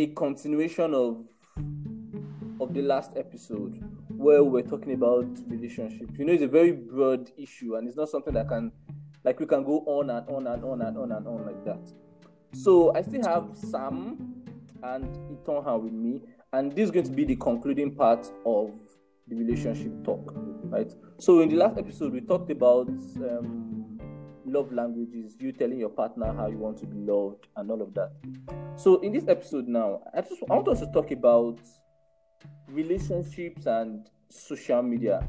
a continuation of the last episode where we're talking about relationships. You know, it's a very broad issue, and it's not something that can, like, we can go on and on and on and on and on like that. So I still have Sam and Itonha with me, and this is going to be the concluding part of the relationship talk, right? So in the last episode, we talked about love languages, you telling your partner how you want to be loved and all of that. So in this episode now, I want us to talk about relationships and social media.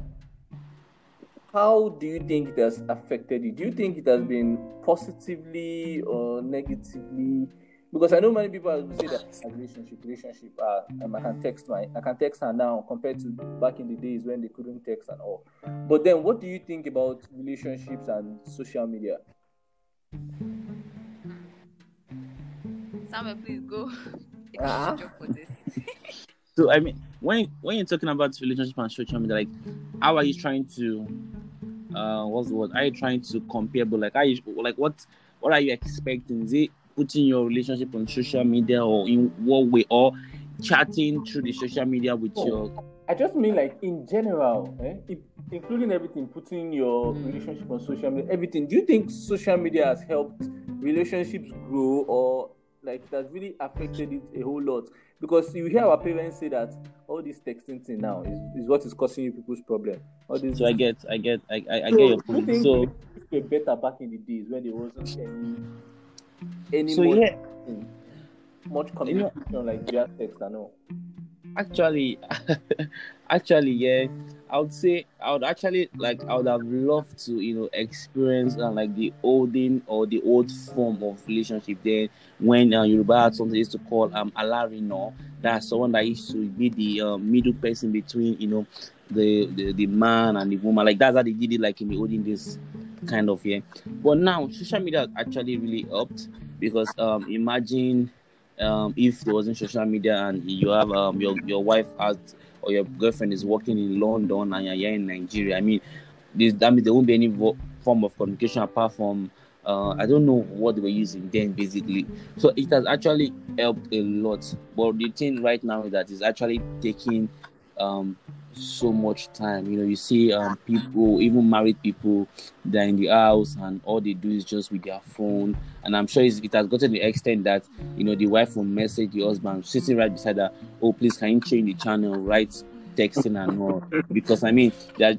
How do you think it has affected you? Do you think it has been positively or negatively? Because I know many people will say that relationship. I can text her now compared to back in the days when they couldn't text and all. But then, what do you think about relationships and social media? Samuel, please go. So I mean, when you're talking about relationship and social media, like, how are you trying to, are you trying to compare? But like, what are you expecting? Is it putting your relationship on social media, or in what way, or chatting through the social media with your? I just mean like in general, including everything, putting your relationship on social media, everything. Do you think social media has helped relationships grow, or like it has really affected it a whole lot? Because you hear our parents say that all this texting thing now is what is causing you people's problem. All this. So I get your point. You think they were better back in the days when there wasn't any much communication, like just text and all. Actually, yeah. I would have loved to, experience like the old form of relationship. Then when Yoruba had something used to call alarino, that's someone that used to be the middle person between the man and the woman. Like that's how they did it, like in the olden days, kind of, yeah. But now social media actually really helped, because imagine if there wasn't social media and you have your wife has, or your girlfriend is working in London and you're here in Nigeria. I mean, there won't be any form of communication apart from, I don't know what they were using then, basically. So it has actually helped a lot. But the thing right now is that it's actually taking so much time. You see people, even married people, they're in the house and all they do is just with their phone. And I'm sure it has gotten to the extent that, the wife will message the husband sitting right beside her, oh, please, can you change the channel, right? Texting and all. Because, I mean,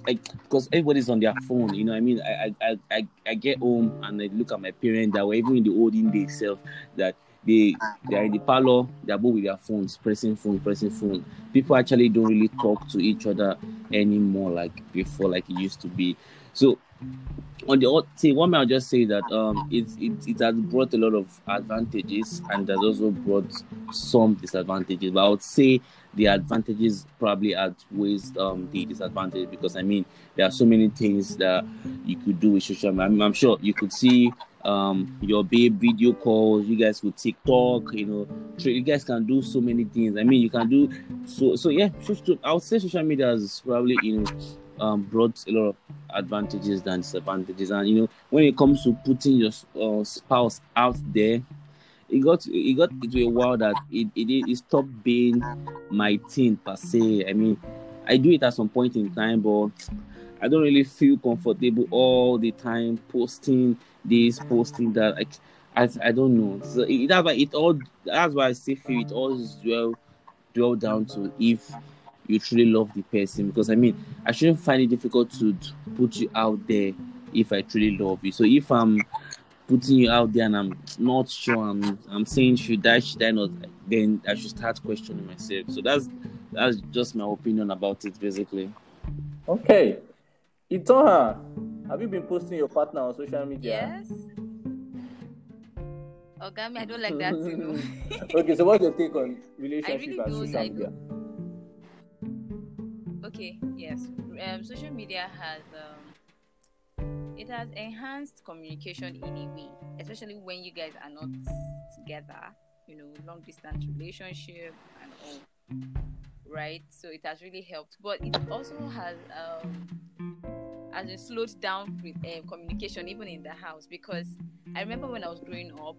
because everybody's on their phone, I mean, I get home and I look at my parents that were even in the olden days self, that they are in the parlor, they are both with their phones, pressing phone. People actually don't really talk to each other anymore like before, like it used to be. So one I'll just say that it has brought a lot of advantages and has also brought some disadvantages. But I would say the advantages probably outweighs the disadvantage, because I mean there are so many things that you could do with social media. I mean, I'm sure you could see your babe video calls, you guys with TikTok, you guys can do so many things. I mean, you can do so yeah. I would say social media is probably brought a lot of advantages than disadvantages. And when it comes to putting your spouse out there, it got into a while that it stopped being my thing per se. I mean, I do it at some point in time, but I don't really feel comfortable all the time posting this, posting that. I don't know. So that's why I still feel it all dwell down to if you truly love the person. Because I mean, I shouldn't find it difficult to put you out there if I truly love you. So if I'm putting you out there and I'm not sure, I'm saying should I not, then I should start questioning myself. So that's just my opinion about it, basically. Okay, Itonha, have you been posting your partner on social media? Yes. Ogami, I don't like that. Okay, so what's your take on relationship and social media? Okay, yes. Social media has it has enhanced communication in a way, especially when you guys are not together, long distance relationship and all, right? So it has really helped, but it also has slowed down with communication even in the house. Because I remember when I was growing up,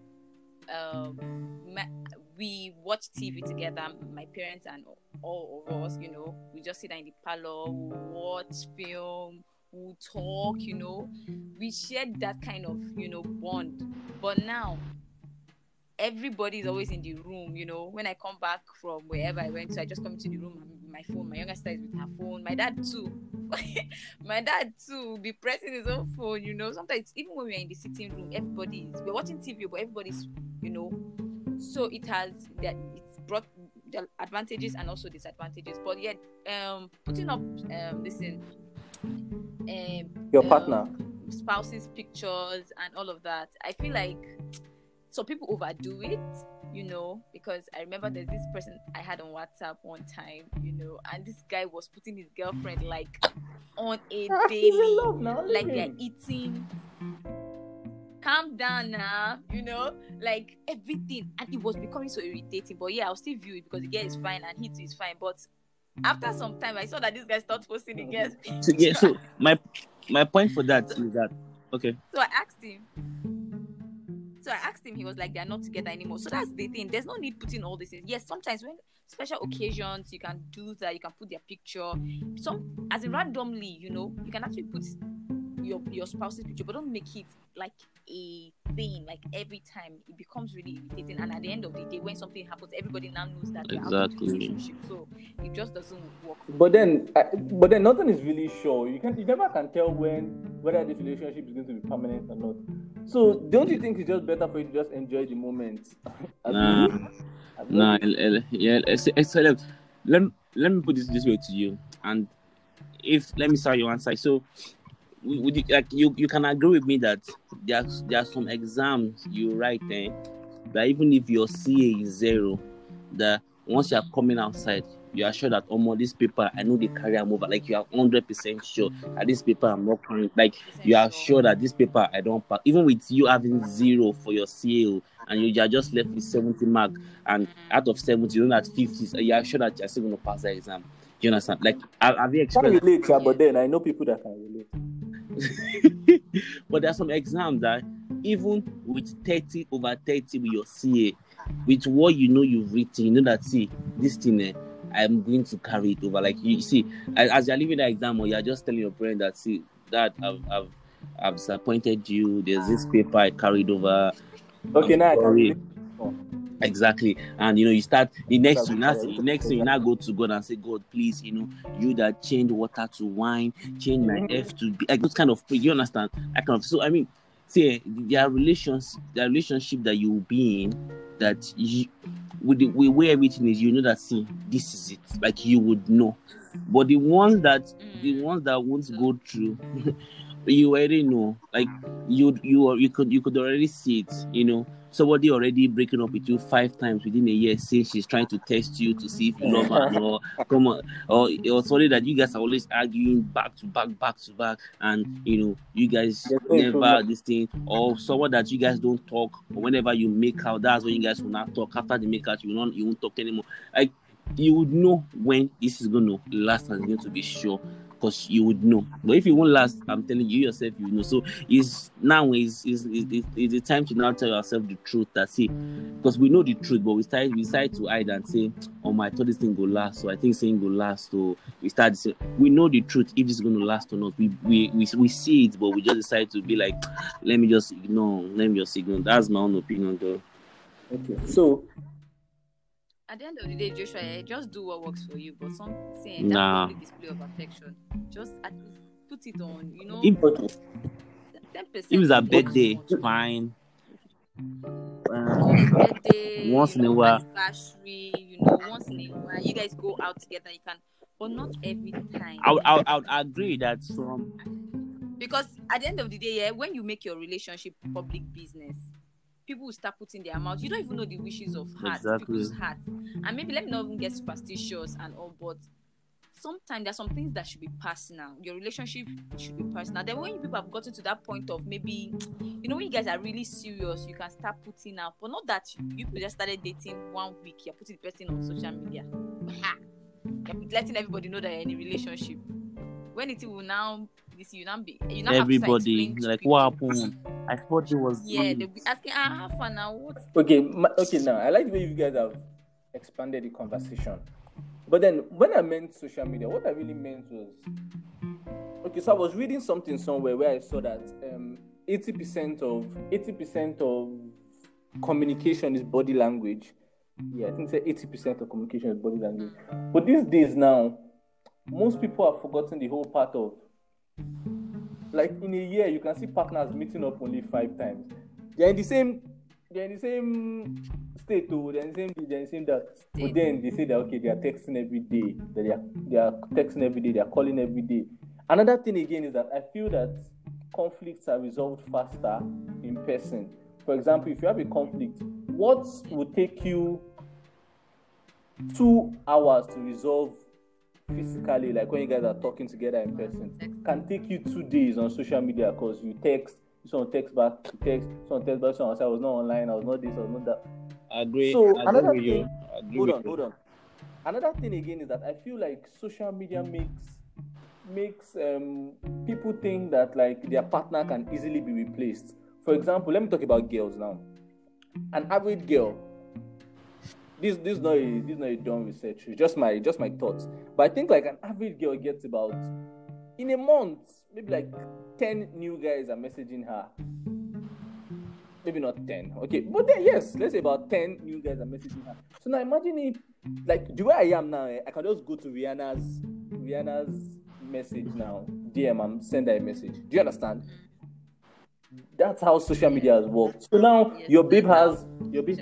we watch TV together, my parents and all of us, you know. We just sit in the parlor, we'll watch film, we'll talk, you know. We shared that kind of, you know, bond. But now, everybody's always in the room, you know. When I come back from wherever I went to, I just come into the room and with my phone. My younger sister is with her phone. My dad, too. Be pressing his own phone, you know. Sometimes, even when we're in the sitting room, we're watching TV, but everybody's, you know. So it has that, it's brought the advantages and also disadvantages. But yet, putting up your partner, spouse's pictures and all of that, I feel like so people overdo it, you know. Because I remember there's this person I had on WhatsApp one time, you know, and this guy was putting his girlfriend like on a daily, like they're eating. Calm down now, you know, like everything, and it was becoming so irritating. But yeah, I'll still view it because the girl is fine and he too is fine. But after some time, I saw that this guy started posting the girls. So, yeah, so my point for that is that okay. So I asked him. He was like, they're not together anymore. So that's the thing. There's no need putting all this in. Yes, sometimes when special occasions, you can do that. You can put their picture. Some as in randomly, you know, you can actually put your spouse's picture, but don't make it like a thing. Like every time, it becomes really irritating. And at the end of the day, when something happens, everybody now knows that exactly. Relationship. So it just doesn't work. But then nothing is really sure. You never can tell whether this relationship is going to be permanent or not. So don't you think it's just better for you to just enjoy the moment? Let me put this way to you, and let me start your answer. So. Would you, like you can agree with me that there are some exams you write that even if your CA is zero, that once you are coming outside, you are sure that this paper I know they carry a mover. Like you are 100% sure that this paper I'm not coming. Like you are sure that this paper I don't pass. Even with you having zero for your CA and you are just left with 70 mark, and out of 70 you know that 50, so you are sure that you are still going to pass the exam. You understand? Like have you experienced? I can relate, yeah, but then I know people that can relate. But there are some exams that even with 30 over 30 with your CA, with what you know you've written, you know that this thing I'm going to carry it over. Like you see, as you're leaving the exam, or you're just telling your parent that I've disappointed you. There's this paper I carried over. Okay, now I can read. Exactly, and you know, you start the next thing. You now go to God and say, God, please, you know, you that change water to wine, change my F to B. Like those kind of, you understand? So I mean, see, their relationship that you will be in, that you, with the way everything is, you know that this is it. Like you would know, but the ones that won't go through, you already know. Like you could already see it, you know. Somebody already breaking up with you 5 times within a year, saying she's trying to test you to see if you love her. Or come on, or sorry that you guys are always arguing back to back, and you know you guys never this thing. Or someone that you guys don't talk. Or whenever you make out, that's when you guys will not talk. After the make out, you won't talk anymore. Like you would know when this is going to last and going to be sure, because you would know. But if it won't last, I'm telling you yourself, you know. So it's the time to now tell yourself the truth. That's it, because we know the truth, but we decide to hide and say, "Oh my, I thought this thing will last, so I think saying will last." So we start to say, we know the truth if it's going to last or not. We see it, but we just decide to be like, let me just ignore. That's my own opinion, though. Okay, so. At the end of the day, Joshua, just do what works for you. But something that's a display of affection. Just put it on, you know. Important. 10%. It was a birthday, fine. Birthday, once in a while. Anniversary, you know, once in a while. You guys go out together, you can, but not every time. I agree that from. Because at the end of the day, yeah, when you make your relationship public business, people will start putting their mouth. You don't even know the wishes of hearts, people's hearts. And maybe let me not even get superstitious and all, but sometimes there's some things that should be personal. Your relationship should be personal. Then when people have gotten to that point of maybe, you know, when you guys are really serious, you can start putting out. But not that you just started dating 1 week, you're putting the person on social media. You're letting everybody know that you're in a relationship. When it will now, you now have to explain to people. What happened? I thought it was. Yeah, they'll be asking, half an hour. Okay, now I like the way you guys have expanded the conversation. But then when I meant social media, what I really meant was, okay, so I was reading something somewhere where I saw that 80% of communication is body language. Yeah, I think it's 80% of communication is body language. But these days now, most people have forgotten the whole part of, like, in a year you can see partners meeting up only 5 times. They're in the same state too. They're in the same that. But then they say that okay, they are texting every day. They are texting every day. They are calling every day. Another thing again is that I feel that conflicts are resolved faster in person. For example, if you have a conflict, what would take you 2 hours to resolve physically, like when you guys are talking together in person, can take you 2 days on social media because you text, someone texts back, someone texts back, I was not online, I was not this, I was not that. Hold on. Another thing again is that I feel like social media makes people think that like their partner can easily be replaced. For example, let me talk about girls now. An average girl. This is not a done research. It's just my thoughts. But I think like an average girl gets about, in a month, maybe like 10 new guys are messaging her. Maybe not 10. Okay, but then yes, let's say about 10 new guys are messaging her. So now imagine if, like, the way I am now, I can just go to Rihanna's message now, DM, and send her a message. Do you understand? That's how social media has worked. So now your babe has over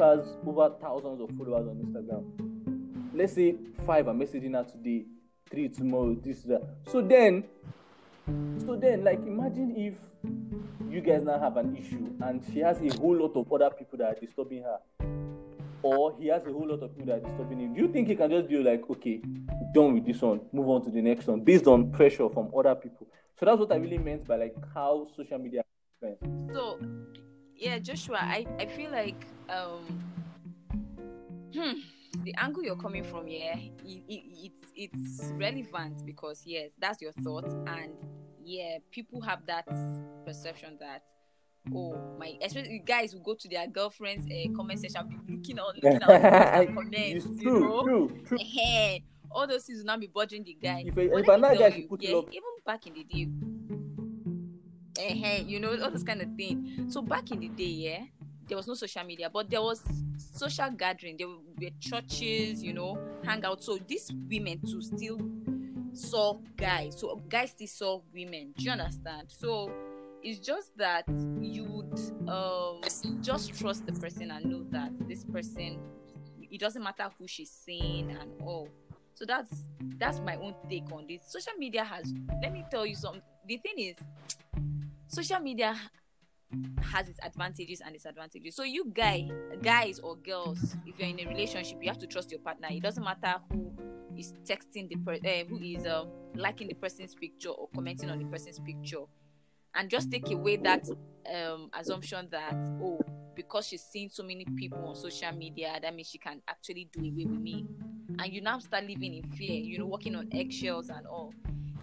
thousands of followers on Instagram. Let's say 5 are messaging her today, 3 tomorrow, this, that. So then, like, imagine if you guys now have an issue and she has a whole lot of other people that are disturbing her, or he has a whole lot of people that are disturbing him. Do you think he can just do like, okay, done with this one, move on to the next one, based on pressure from other people? So that's what I really meant by like how social media. So, yeah, Joshua, I feel like the angle you're coming from, yeah, it's relevant because, yes, that's your thought. And, yeah, people have that perception that, oh, my, especially guys who go to their girlfriend's comment section, be looking at comments, you know? True. All those things will not be bothering the guy. If another guy you put love. Even back in the day, you know, all this kind of thing. So back in the day, yeah, there was no social media, but there was social gathering. There were churches, you know, hangouts. So these women too still saw guys. So guys still saw women. Do you understand? So it's just that you would just trust the person and know that this person, it doesn't matter who she's seeing and all. So that's my own take on this. Social media has, let me tell you something. The thing is, social media has its advantages and disadvantages. So you guys or girls, if you're in a relationship, you have to trust your partner. It doesn't matter who is texting the who is liking the person's picture or commenting on the person's picture, and just take away that assumption that, oh, because she's seen so many people on social media, that means she can actually do away with me. And you now start living in fear, you know, walking on eggshells and all.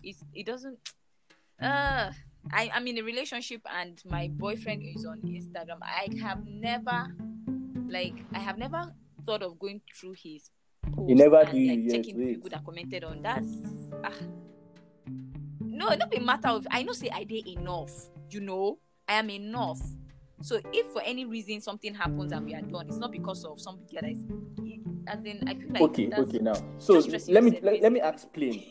It doesn't. I'm in a relationship and my boyfriend is on Instagram. I have never thought of going through his posts. You never do, yes, checking people that commented on that. No, it don't be matter of. I know, say I did enough. You know, I am enough. So if for any reason something happens and we are done, it's not because of somebody that is. As in, I feel like okay. Now, so let me explain.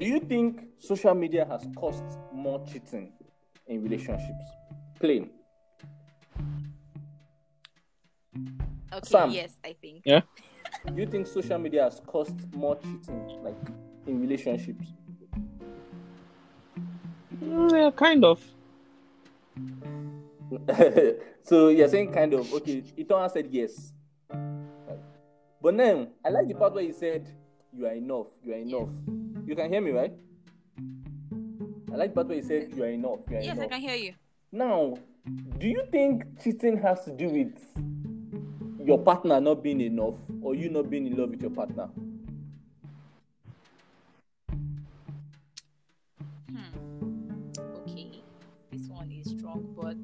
Do you think social media has caused more cheating in relationships? Plain. Okay. Sam, yes, I think. Yeah. Do you think social media has caused more cheating, like in relationships? Yeah, kind of. So you're saying kind of. Okay, Itonha said yes. But then, I like the part where you said, you are enough. You can hear me, right? I like the part where you said, you are enough. Yes, I can hear you. Now, do you think cheating has to do with your partner not being enough or you not being in love with your partner? Okay, this one is strong, but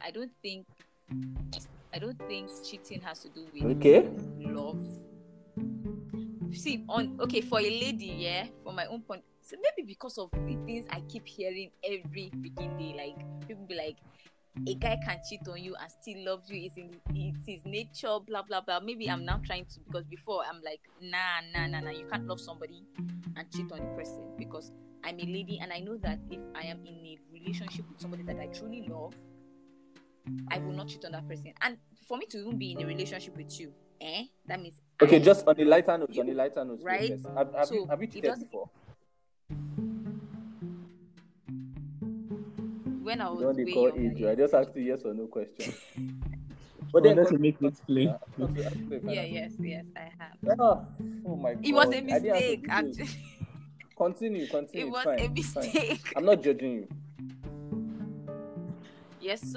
I don't think cheating has to do with love. See, for a lady, from my own point, so maybe because of the things I keep hearing every freaking day, like people be like, a guy can cheat on you and still love you. It's his nature, blah blah blah. Maybe I'm now trying to, because before I'm like, nah. You can't love somebody and cheat on the person, because I'm a lady and I know that if I am in a relationship with somebody that I truly love, I will not cheat on that person. And for me to even be in a relationship with you, that means just on the lighter note, right? Yes. Have you cheated before? When I was I just asked you yes or no question. But then to make it clear. Yes, I have. Oh my God. It was a mistake, actually. Continue. It was a mistake. Fine. I'm not judging you. Yes.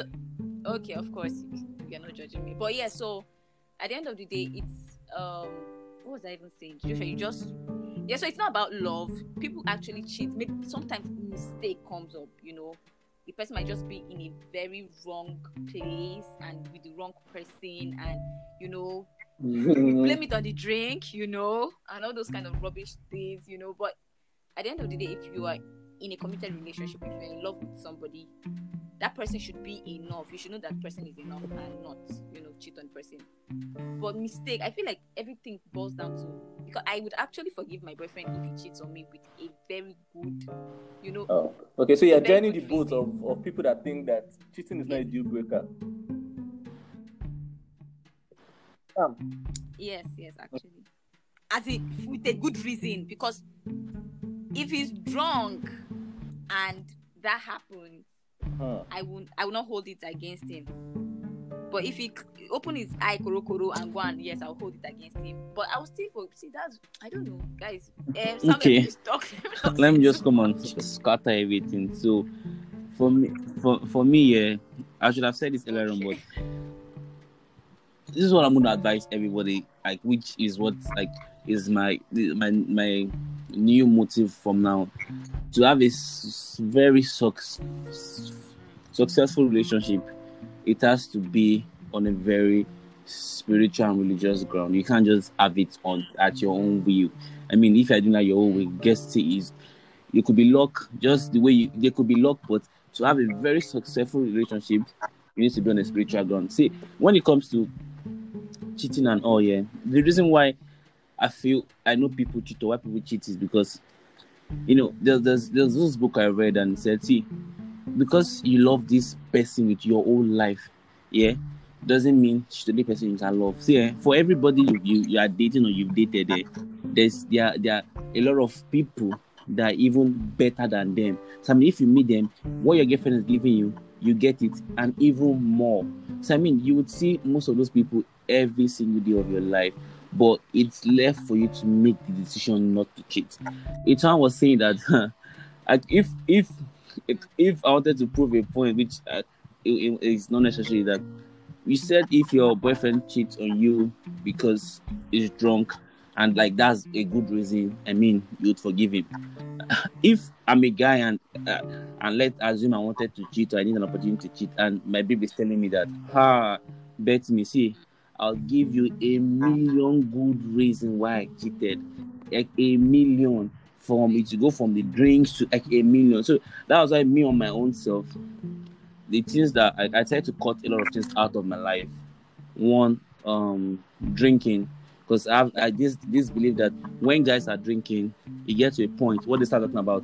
Okay, of course you're not judging me. But yeah, so at the end of the day, it's what was I even saying? Joshua, so it's not about love. People actually cheat. Maybe sometimes mistake comes up, The person might just be in a very wrong place and with the wrong person, and blame it on the drink, and all those kind of rubbish things, But at the end of the day, if you are in a committed relationship, if you're in love with somebody, that person should be enough. You should know that person is enough and not, cheat on person. But mistake, I feel like everything boils down to, because I would actually forgive my boyfriend if he cheats on me with a very good, Okay, so you're joining the boat of people that think that cheating is not a deal breaker. Yes, actually. As in, with a good reason, because if he's drunk and that happens, I will not hold it against him. But if he open his eye koro and go on, yes, I'll hold it against him. But I'll still I don't know, guys. Let me just come and scatter everything. So for me, I should have said this earlier on, but this is what I'm gonna advise everybody, like, which is what is my new motive from now, to have a very successful relationship. It has to be on a very spiritual and religious ground. You can't just have it at your own will. I mean, if you're doing it your own way, guess is you could be luck, just the way they could be luck. But to have a very successful relationship, you need to be on a spiritual ground. See, when it comes to cheating and all, the reason why I feel I know people cheat or why people cheat is because, there's this book I read and said, see, because you love this person with your whole life, doesn't mean she's the only person you can love. See, for everybody you are dating or you've dated, there are a lot of people that are even better than them. So I mean, if you meet them, what your girlfriend is giving you, you get it and even more. So I mean, you would see most of those people every single day of your life, but it's left for you to make the decision not to cheat. Itonha was saying that if I wanted to prove a point, which is not necessarily that you said, if your boyfriend cheats on you because he's drunk and that's a good reason, I mean, you'd forgive him. If I'm a guy and let's assume I wanted to cheat or I need an opportunity to cheat, and my baby is telling me that, bet me, see, I'll give you a million good reason why I cheated, like a million. From it to go from the drinks to like a million. So that was why me on my own self, the things that I tried to cut a lot of things out of my life. One, drinking, because I this belief that when guys are drinking, it gets to a point what they start talking about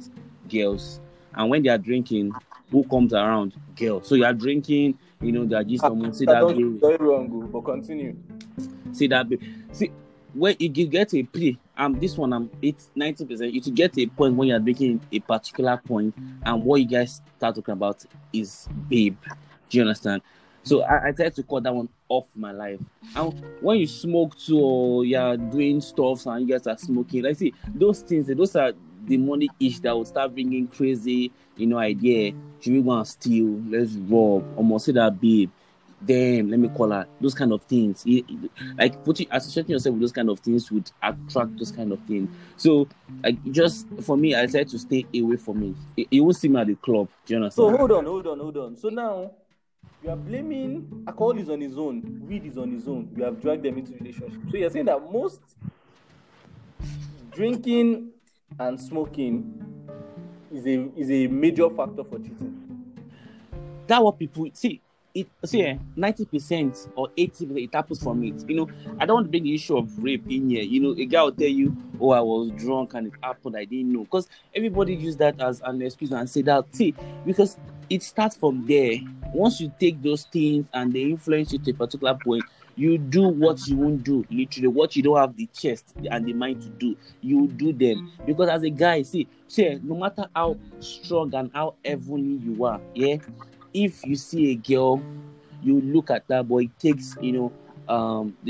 girls, and when they are drinking, who comes around? Girls. So you are drinking, they are just someone. See that. Very wrong, but continue. See that. See. When you get a plea, this one, it's 90%. You get a point when you're making a particular point, and what you guys start talking about is babe. Do you understand? So I tried to cut that one off my life. And when you smoke too, or you're doing stuff, and you guys are smoking, see, those things, those are demonic-ish that will start bringing crazy, idea. Should we go and steal? Let's rob. Almost say that babe. them, let me call her, those kind of things. Like putting, associating yourself with those kind of things would attract those kind of things. So like, just for me, I try to stay away from it. You won't see me at the club. Do you understand? So hold on. So now you are blaming alcohol is on his own, weed is on his own. You have dragged them into relationship. So you're saying that most drinking and smoking is a major factor for cheating. That's what people see. 90% or 80%, it happens from it. You know, I don't want to bring the issue of rape in here. You know, a guy will tell you, oh, I was drunk and it happened, I didn't know. Because everybody uses that as an excuse and say that, because it starts from there. Once you take those things and they influence you to a particular point, you do what you won't do, literally. What you don't have the chest and the mind to do, you do them. Because as a guy, no matter how strong and how heavenly you are, yeah, if you see a girl, you look at that, but it takes, the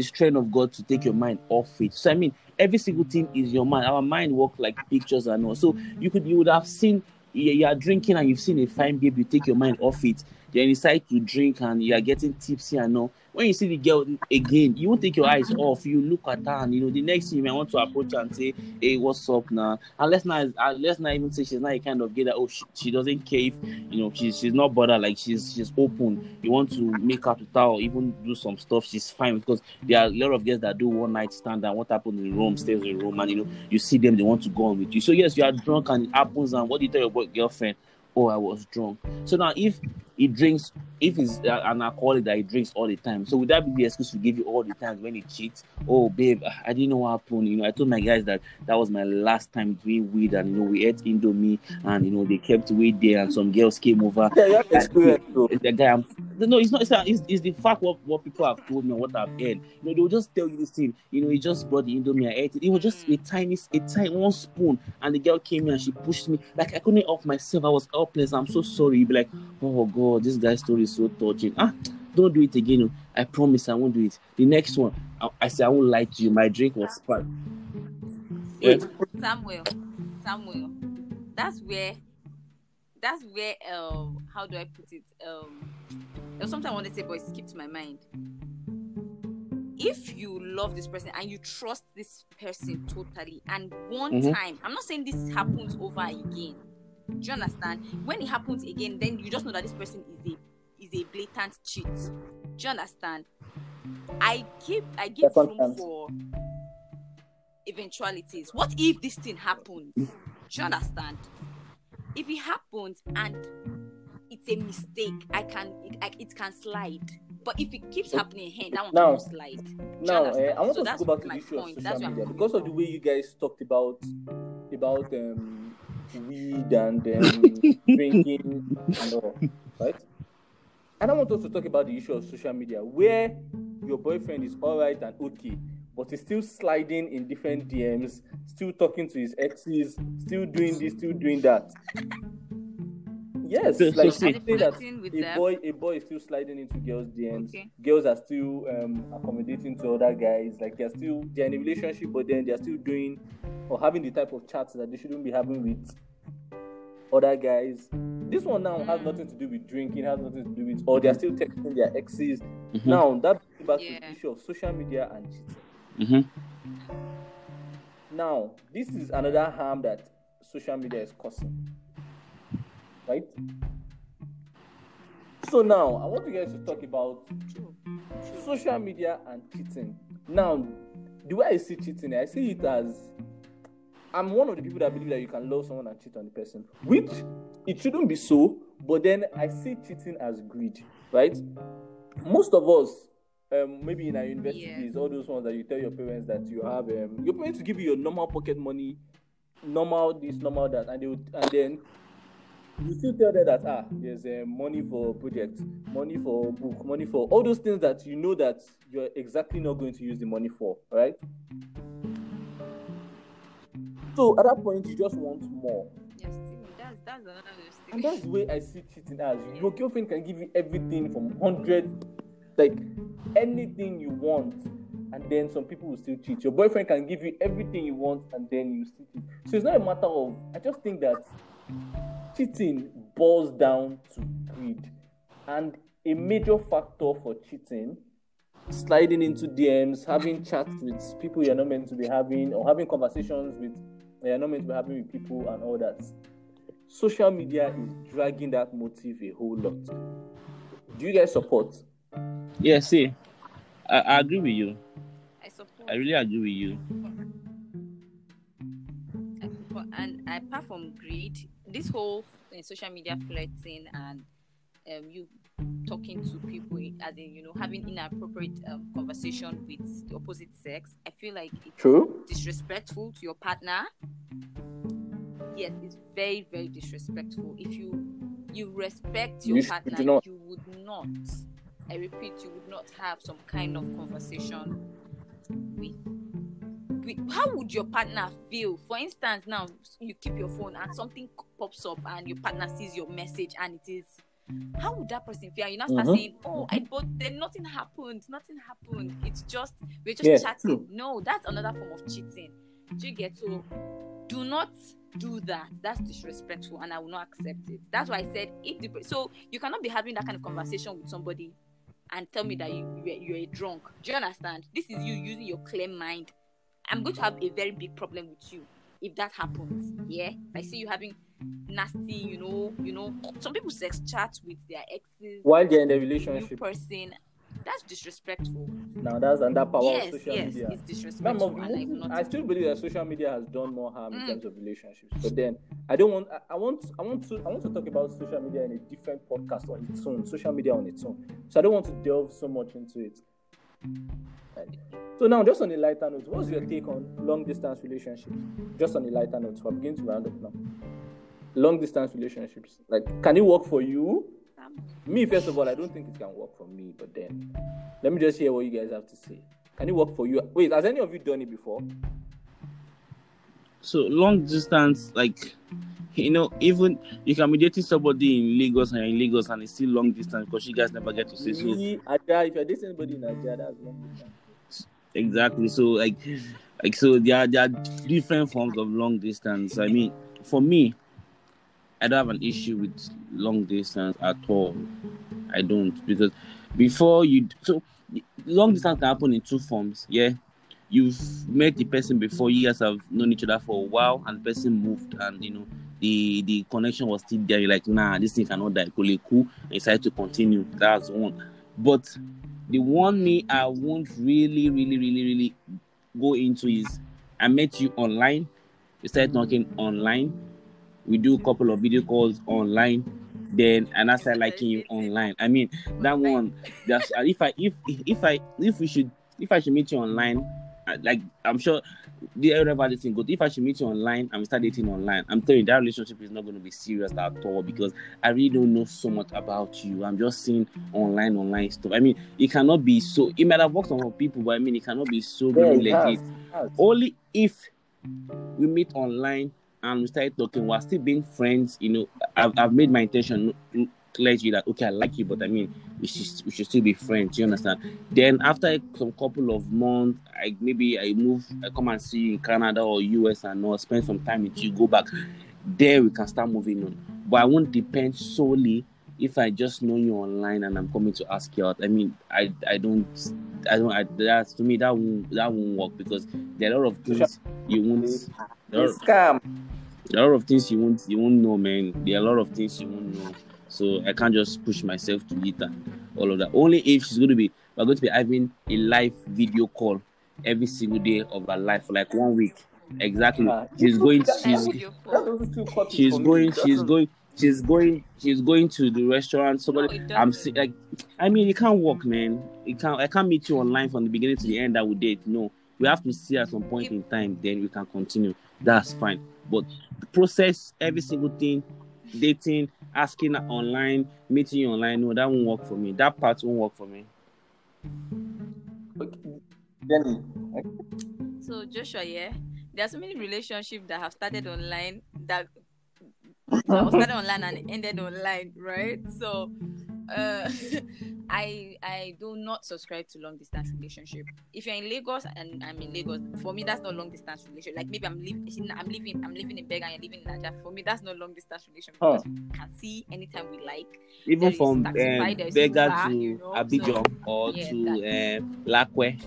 strength of God to take your mind off it. So, I mean, every single thing is your mind. Our mind works like pictures and all. So, you would have seen, you are drinking and you've seen a fine babe, you take your mind off it. Then you decide to drink and you are getting tipsy and all. When you see the girl again, you won't take your eyes off. You look at her and, the next thing you may want to approach her and say, hey, what's up now? And let's not even say she's not a kind of girl that, oh, she doesn't care if, she's not bothered. Like, she's open. You want to make her to tell or even do some stuff, she's fine. Because there are a lot of girls that do one night stand and what happens in Rome stays in Rome. And, you see them, they want to go on with you. So, yes, you are drunk and it happens. And what do you tell your girlfriend? Oh, I was drunk. So now if he's an alcoholic that he drinks all the time, so would that be the excuse to give you all the times when he cheats? Oh, babe, I didn't know what happened. I told my guys that was my last time doing weed and, we ate Indomie and, they kept weed there and some girls came over. Yeah, you have experience, though. The guy, no, it's not, it's the fact what people have told me and what I've heard. They will just tell you this thing. He just brought the Indomie, I ate it. It was just a tiny one spoon and the girl came in and she pushed me. Like, I couldn't help myself. I was helpless. I'm so sorry. You'd be like, oh, God. Oh, this guy's story is so touching. Don't do it again. I promise I won't do it. The next one, I say I won't lie to you. My drink was spiked. Yeah. Samuel. That's where. How do I put it? There was something I wanted to say, but it skipped my mind. If you love this person and you trust this person totally, and one time, I'm not saying this happens over again. Do you understand? When it happens again, then you just know that this person is a blatant cheat. Do you understand? I give room for eventualities. What if this thing happens? Do you understand? If it happens and it's a mistake, it can slide. But if it keeps happening here, that one can slide. Now, I want us to go back to the issue of social media because of the way you guys talked about weed and drinking and all, right? And I want us to talk about the issue of social media, where your boyfriend is all right and okay, but he's still sliding in different DMs, still talking to his exes, still doing this, still doing that. Yes, like say that a boy is still sliding into girls' DMs. Okay. Girls are still accommodating to other guys. Like they're in a relationship, but then they're still doing or having the type of chats that they shouldn't be having with other guys. This one now has nothing to do with drinking, has nothing to do with, or they're still texting their exes. Mm-hmm. Now that brings back to the issue of social media and cheating. Mm-hmm. Now this is another harm that social media is causing. Right? So now, I want you guys to talk about social media and cheating. Now, the way I see cheating, I see it as, I'm one of the people that believe that you can love someone and cheat on the person, which it shouldn't be so, but then I see cheating as greed, right? Most of us, maybe in our universities, all those ones that you tell your parents that you have, your parents will give you your normal pocket money, normal this, normal that, and then you still tell them that there's money for project, money for book, money for all those things that you know that you're exactly not going to use the money for, right? So at that point, you just want more. Yes, that's another thing. And that's the way I see cheating as. Your girlfriend can give you everything from 100, like anything you want, and then some people will still cheat. Your boyfriend can give you everything you want, and then you still cheat. So it's not a matter of. I just think that cheating boils down to greed, and a major factor for cheating, sliding into DMs, having chats with people you're not meant to be having, or having conversations with you're not meant to be having with people and all that. Social media is dragging that motive a whole lot. Do you guys support? Yeah, see, I agree with you. I support. I really agree with you. I support. And apart from greed, this whole social media flirting and you talking to people, as in, you know, having inappropriate conversation with the opposite sex, I feel like it's true, disrespectful to your partner. Yes, it's very, very disrespectful. If you respect your partner, you would not, I repeat, you would not have some kind of conversation with how would your partner feel? For instance, now you keep your phone and something pops up and your partner sees your message and it is, how would that person feel? You now start saying, oh, but then nothing happened. It's just, we're just chatting. True. No, that's another form of cheating. Do you get to? Do not do that. That's disrespectful and I will not accept it. That's why I said, so you cannot be having that kind of conversation with somebody and tell me that you're a drunk. Do you understand? This is you using your clear mind. I'm going to have a very big problem with you if that happens. Yeah? I see you having nasty, you know. Some people sex chat with their exes. While they're in a relationship. New person. That's disrespectful. Now that's under power of social media. Yes, it's disrespectful. I still believe that social media has done more harm in terms of relationships. But then I want to talk about social media in a different podcast on its own. Social media on its own. So I don't want to delve so much into it. So now, just on a lighter note, what's your take on long distance relationships? Just on a lighter note, so I'm beginning to round up now. Long distance relationships, like, can it work for you? Me, first of all, I don't think it can work for me, but then let me just hear what you guys have to say. Can it work for you? Wait, has any of you done it before? So long distance, like, even you can be dating somebody in Lagos and you're in Lagos and it's still long distance because you guys never get to see. So if you're dating anybody in Nigeria, that's long distance. Exactly. So so there are different forms of long distance. I mean, for me, I don't have an issue with long distance at all. I don't, because long distance can happen in two forms. Yeah, you've met the person before, you guys have known each other for a while, and the person moved, and the connection was still there. You're like, nah, this thing cannot die. Cool. And decide to continue. That's one. But the one I won't really, really, really, really go into is, I met you online. We started talking online. We do a couple of video calls online, then and I start liking you online. I mean, that one. That's if I should meet you online, like, I'm sure the area of this thing goes. If I should meet you online and we start dating online, I'm telling you that relationship is not going to be serious at all, because I really don't know so much about you. I'm just seeing online stuff. I mean, it cannot be so. It might have worked on people, but I mean, it cannot be so good like it. Only if we meet online and we started talking, we're still being friends, I've made my intention clear to you that, okay, I like you, but I mean, we should still be friends, you understand? Then after some couple of months, I come and see you in Canada or US and all, spend some time with you, go back. There we can start moving on. But I won't depend solely if I just know you online and I'm coming to ask you out. I mean, I don't, that's, to me, that won't work, because there are a lot of things you won't. There are a lot of things you won't know, man. There are a lot of things you won't know. So I can't just push myself to it and all of that. Only if we're going to be having a live video call every single day of our life for like 1 week. Exactly. She's going to the restaurant. It can't work, man. I can't meet you online from the beginning to the end. I would date. No, we have to see at some point in time. Then we can continue. That's fine. But the process, every single thing, dating, asking online, meeting you online, no, that won't work for me. That part won't work for me. Okay. So Joshua, there are so many relationships that have started online that was started online and ended online, right? So I do not subscribe to long distance relationship. If you're in Lagos and I'm in Lagos, for me that's not long distance relationship. Like maybe I'm living in Benin and you're living in Nigeria. For me that's not long distance relationship because we can see anytime we like. Even there from Benin to Abidjan or to Lakwe.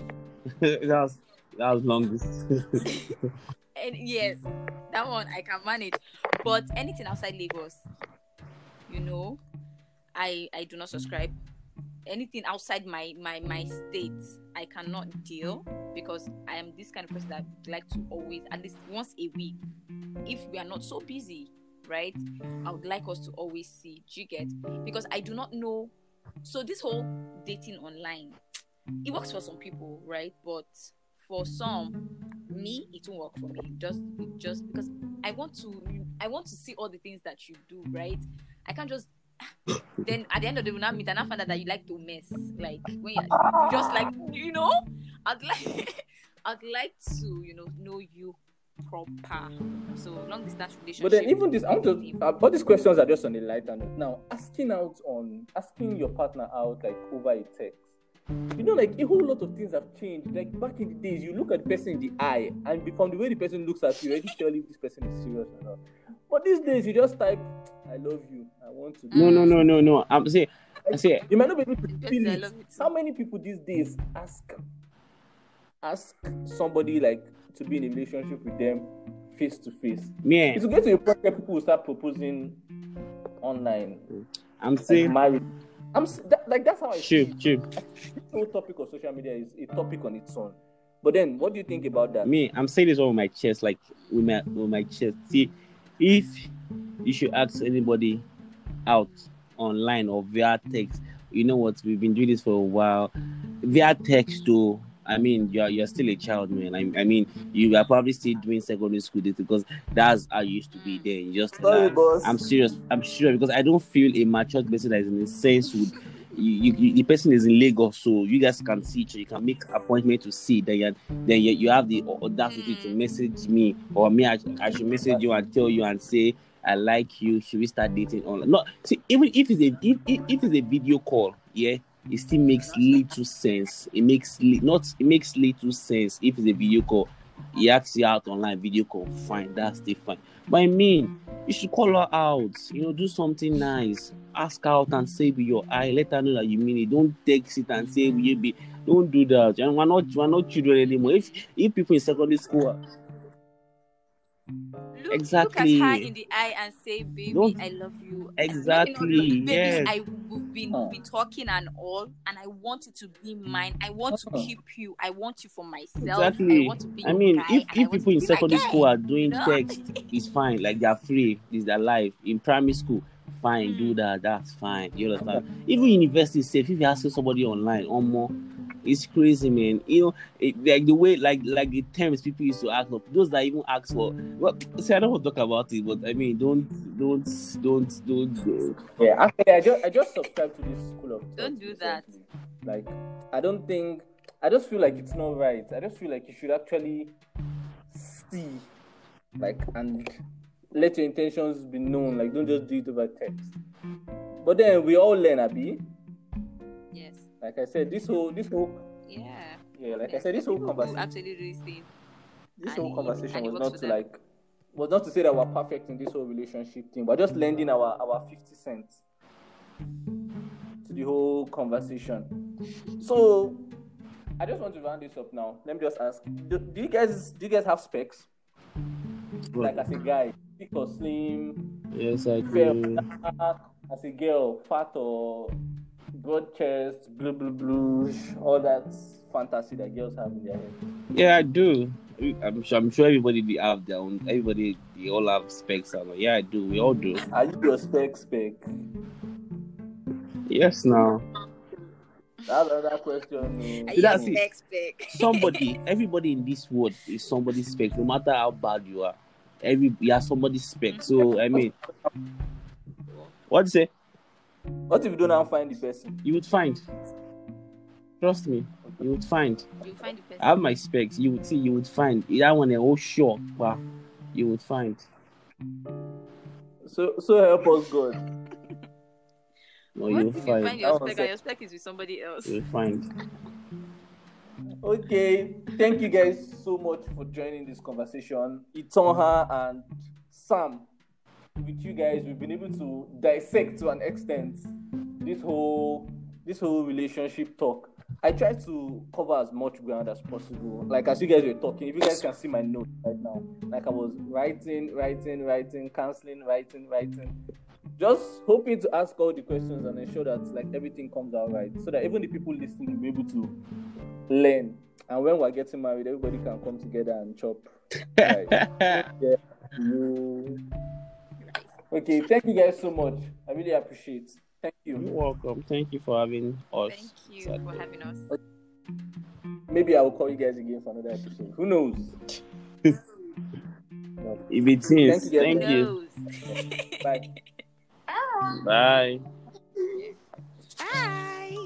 that was long distance. And yes, that one I can manage. But anything outside Lagos, I do not subscribe. Anything outside my state, I cannot deal because I am this kind of person that would like to always, at least once a week, if we are not so busy, right? I would like us to always see. Do you get? Because I do not know. So this whole dating online, it works for some people, right? But for some, me, it won't work for me. Just because I want to see all the things that you do, right? I can't just. Then at the end of the day, we'll meet and I found out that you like to mess. Like when you just like, I'd like to, know you proper. So long distance relationship. But then even this, all these questions are just on the lighter note. Now asking your partner out like over a text. Like a whole lot of things have changed. Like back in the days, you look at the person in the eye, and from the way the person looks at you, you already tell if this person is serious or not. But these days, you just type, "I love you. I want to." No. I'm saying. You might not be able to feel it. How many people these days ask somebody like to be in a relationship with them face to face? Yeah. It's going to a point where people will start proposing online. I'm saying marriage. That's how I feel. This whole topic of social media is a topic on its own. But then, what do you think about that? Me, I'm saying this all with my chest, like with my chest. See, if you should ask anybody out online or via text, you know what? We've been doing this for a while. Via text, though. I mean, you're still a child, man. I mean, you are probably still doing secondary school dating because that's how you used to be then. Sorry, boss. I'm serious. I'm sure because I don't feel a mature person that is in a sense would. The person is in Lagos, so you guys can see each other. You can make appointment to see. Then you have the audacity to message me or me. I should message you and tell you and say I like you. Should we start dating online? No. See, even if it's a video call, yeah. It still makes little sense. It makes little sense if it's a video call. He asks you out online, video call, fine, that's still fine. But I mean, you should call her out. Do something nice. Ask her out and say with your eye. Let her know that you mean it. Don't text it and say will you be. Don't do that. And we're not children anymore. If people in secondary school. Look at her in the eye and say, "Baby, I love you." Exactly. Yes. We've been talking and all, and I want you to be mine. I want to keep you. I want you for myself. Exactly. I want to be. I mean, if people in secondary school are doing text, it's fine. Like they're free. It's their life. In primary school, fine. Do that. That's fine. You understand? Even university is safe. If you ask somebody online or more. It's crazy, man. Like the way, like the terms people used to ask for. Those that even ask for. Well, see, I don't want to talk about it, but I mean, don't. Yeah, actually, I just subscribe to this school of. Don't do that. Like, I just feel like it's not right. I just feel like you should actually see, like, and let your intentions be known. Like, don't just do it over text. But then we all learn, Abi. Yes. Like I said, this whole conversation. Absolutely, this whole conversation was not to say that we're perfect in this whole relationship thing. We're just lending our 50 cents to the whole conversation. So, I just want to round this up now. Let me just ask: do you guys have specs? What? Like as a guy, thick or slim? Yes, I do. As a girl, fat or broad chest, blue, all that fantasy that girls have in their head. Yeah, I do. I'm sure everybody they have their own. Everybody, they all have specs. Yeah, I do. We all do. Are you your spec? Yes, now. That's another question. That's spec. Somebody, everybody in this world is somebody's spec. No matter how bad you are, you are somebody's spec. So I mean, what do you say? What if you don't find the person? You would find. Trust me, you would find. You find the person. I have my specs. You would see. You would find. That one, oh sure, but you would find. So help us God. No, you'll find. You find your spec, and your spec is with somebody else. You'll find. Okay, thank you guys so much for joining this conversation. Itonha and Sam, with you guys, we've been able to dissect to an extent this whole relationship talk. I try to cover as much ground as possible. Like, as you guys were talking, if you guys can see my notes right now, like I was writing, canceling, just hoping to ask all the questions and ensure that like everything comes out right, so that even the people listening will be able to learn. And when we're getting married, everybody can come together and chop. Right. Okay, thank you guys so much. I really appreciate it. Thank you. You're welcome. Thank you for having us. Thank you for having us. Maybe I will call you guys again for another episode. Who knows? If it is, thank you. Bye. Bye. Bye.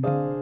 Bye.